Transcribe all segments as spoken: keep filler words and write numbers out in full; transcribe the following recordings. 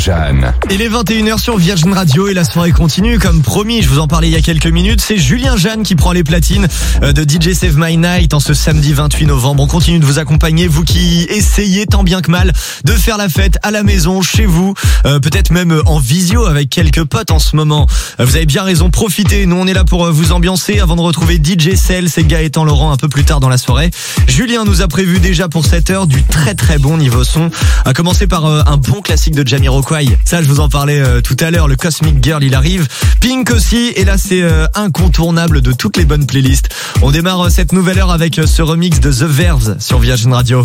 Jeanne. Il est vingt et une heures sur Virgin Radio et la soirée continue. Comme promis, je vous en parlais il y a quelques minutes, c'est Julien Jeanne qui prend les platines de D J Save My Night en ce samedi vingt-huit novembre. On continue de vous accompagner, vous qui essayez tant bien que mal de faire la fête à la maison, chez vous, euh, peut-être même en visio avec quelques potes en ce moment. Vous avez bien raison, profitez. Nous, on est là pour vous ambiancer avant de retrouver D J Sells et Gaëtan Laurent un peu plus tard dans la soirée. Julien nous a prévu déjà pour sept heures du très très bon niveau son, à commencer par euh, un bon classique de Jamiro. Ça, je vous en parlais euh, tout à l'heure, le Cosmic Girl, il arrive. Pink aussi, et là c'est euh, incontournable de toutes les bonnes playlists. On démarre euh, cette nouvelle heure avec euh, ce remix de The Verve sur Virgin Radio.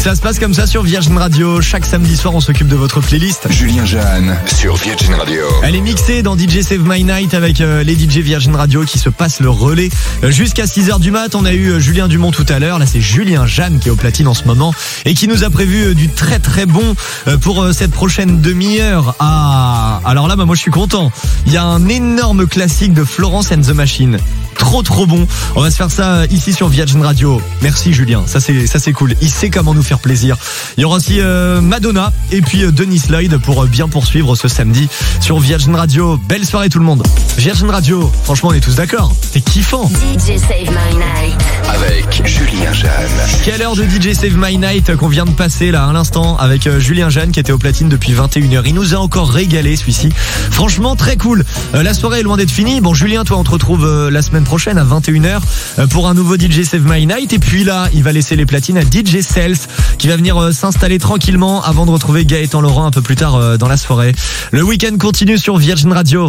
Ça se passe comme ça sur Virgin Radio. Chaque samedi soir, on s'occupe de votre playlist. Julien Jeanne sur Virgin Radio. Elle est mixée dans D J Save My Night avec euh, les D J Virgin Radio qui se passent le relais euh, jusqu'à six heures du mat. On a eu euh, Julien Dumont tout à l'heure. Là, c'est Julien Jeanne qui est au platine en ce moment et qui nous a prévu euh, du très très bon euh, pour euh, cette prochaine demi-heure. Ah, alors là, bah, moi je suis content. Il y a un énorme classique de Florence and the Machine. Trop trop bon. On va se faire ça ici sur Virgin Radio. Merci Julien. Ça c'est ça c'est cool. Il sait comment nous faire plaisir. Il y aura aussi euh, Madonna et puis euh, Denis Lloyd pour euh, bien poursuivre ce samedi sur Virgin Radio. Belle soirée tout le monde. Virgin Radio. Franchement, on est tous d'accord. C'est kiffant. D J Save My Night avec Julien Jeanne. Quelle heure de D J Save My Night qu'on vient de passer là à l'instant avec euh, Julien Jeanne qui était au platine depuis vingt et une heures. Il nous a encore régalé celui-ci. Franchement très cool. Euh, la soirée est loin d'être finie. Bon Julien, toi on te retrouve euh, la semaine prochaine à vingt et une heures pour un nouveau D J Save My Night. Et puis là, il va laisser les platines à D J Sells qui va venir euh, s'installer tranquillement avant de retrouver Gaëtan Laurent un peu plus tard euh, dans la soirée. Le week-end continue sur Virgin Radio.